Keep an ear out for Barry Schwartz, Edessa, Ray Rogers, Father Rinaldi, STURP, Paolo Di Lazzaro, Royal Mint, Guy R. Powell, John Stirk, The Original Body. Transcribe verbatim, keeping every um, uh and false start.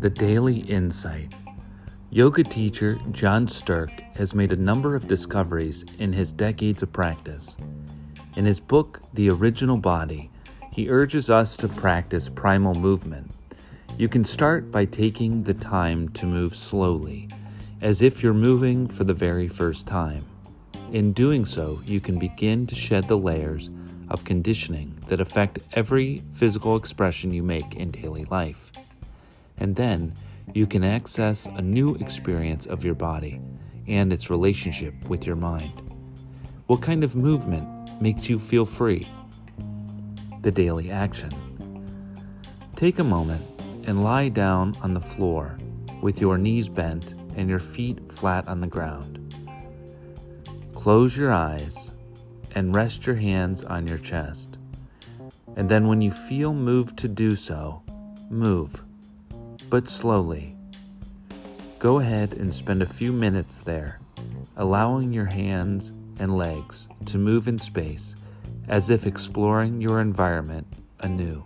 The Daily Insight. Yoga teacher John Stirk has made a number of discoveries in his decades of practice. In his book, The Original Body, he urges us to practice primal movement. You can start by taking the time to move slowly, as if you're moving for the very first time. In doing so, you can begin to shed the layers of conditioning that affect every physical expression you make in daily life. And then you can access a new experience of your body and its relationship with your mind. What kind of movement makes you feel free? The daily action. Take a moment and lie down on the floor with your knees bent and your feet flat on the ground. Close your eyes and rest your hands on your chest. And then when you feel moved to do so, move. But slowly. Go ahead and spend a few minutes there, allowing your hands and legs to move in space as if exploring your environment anew.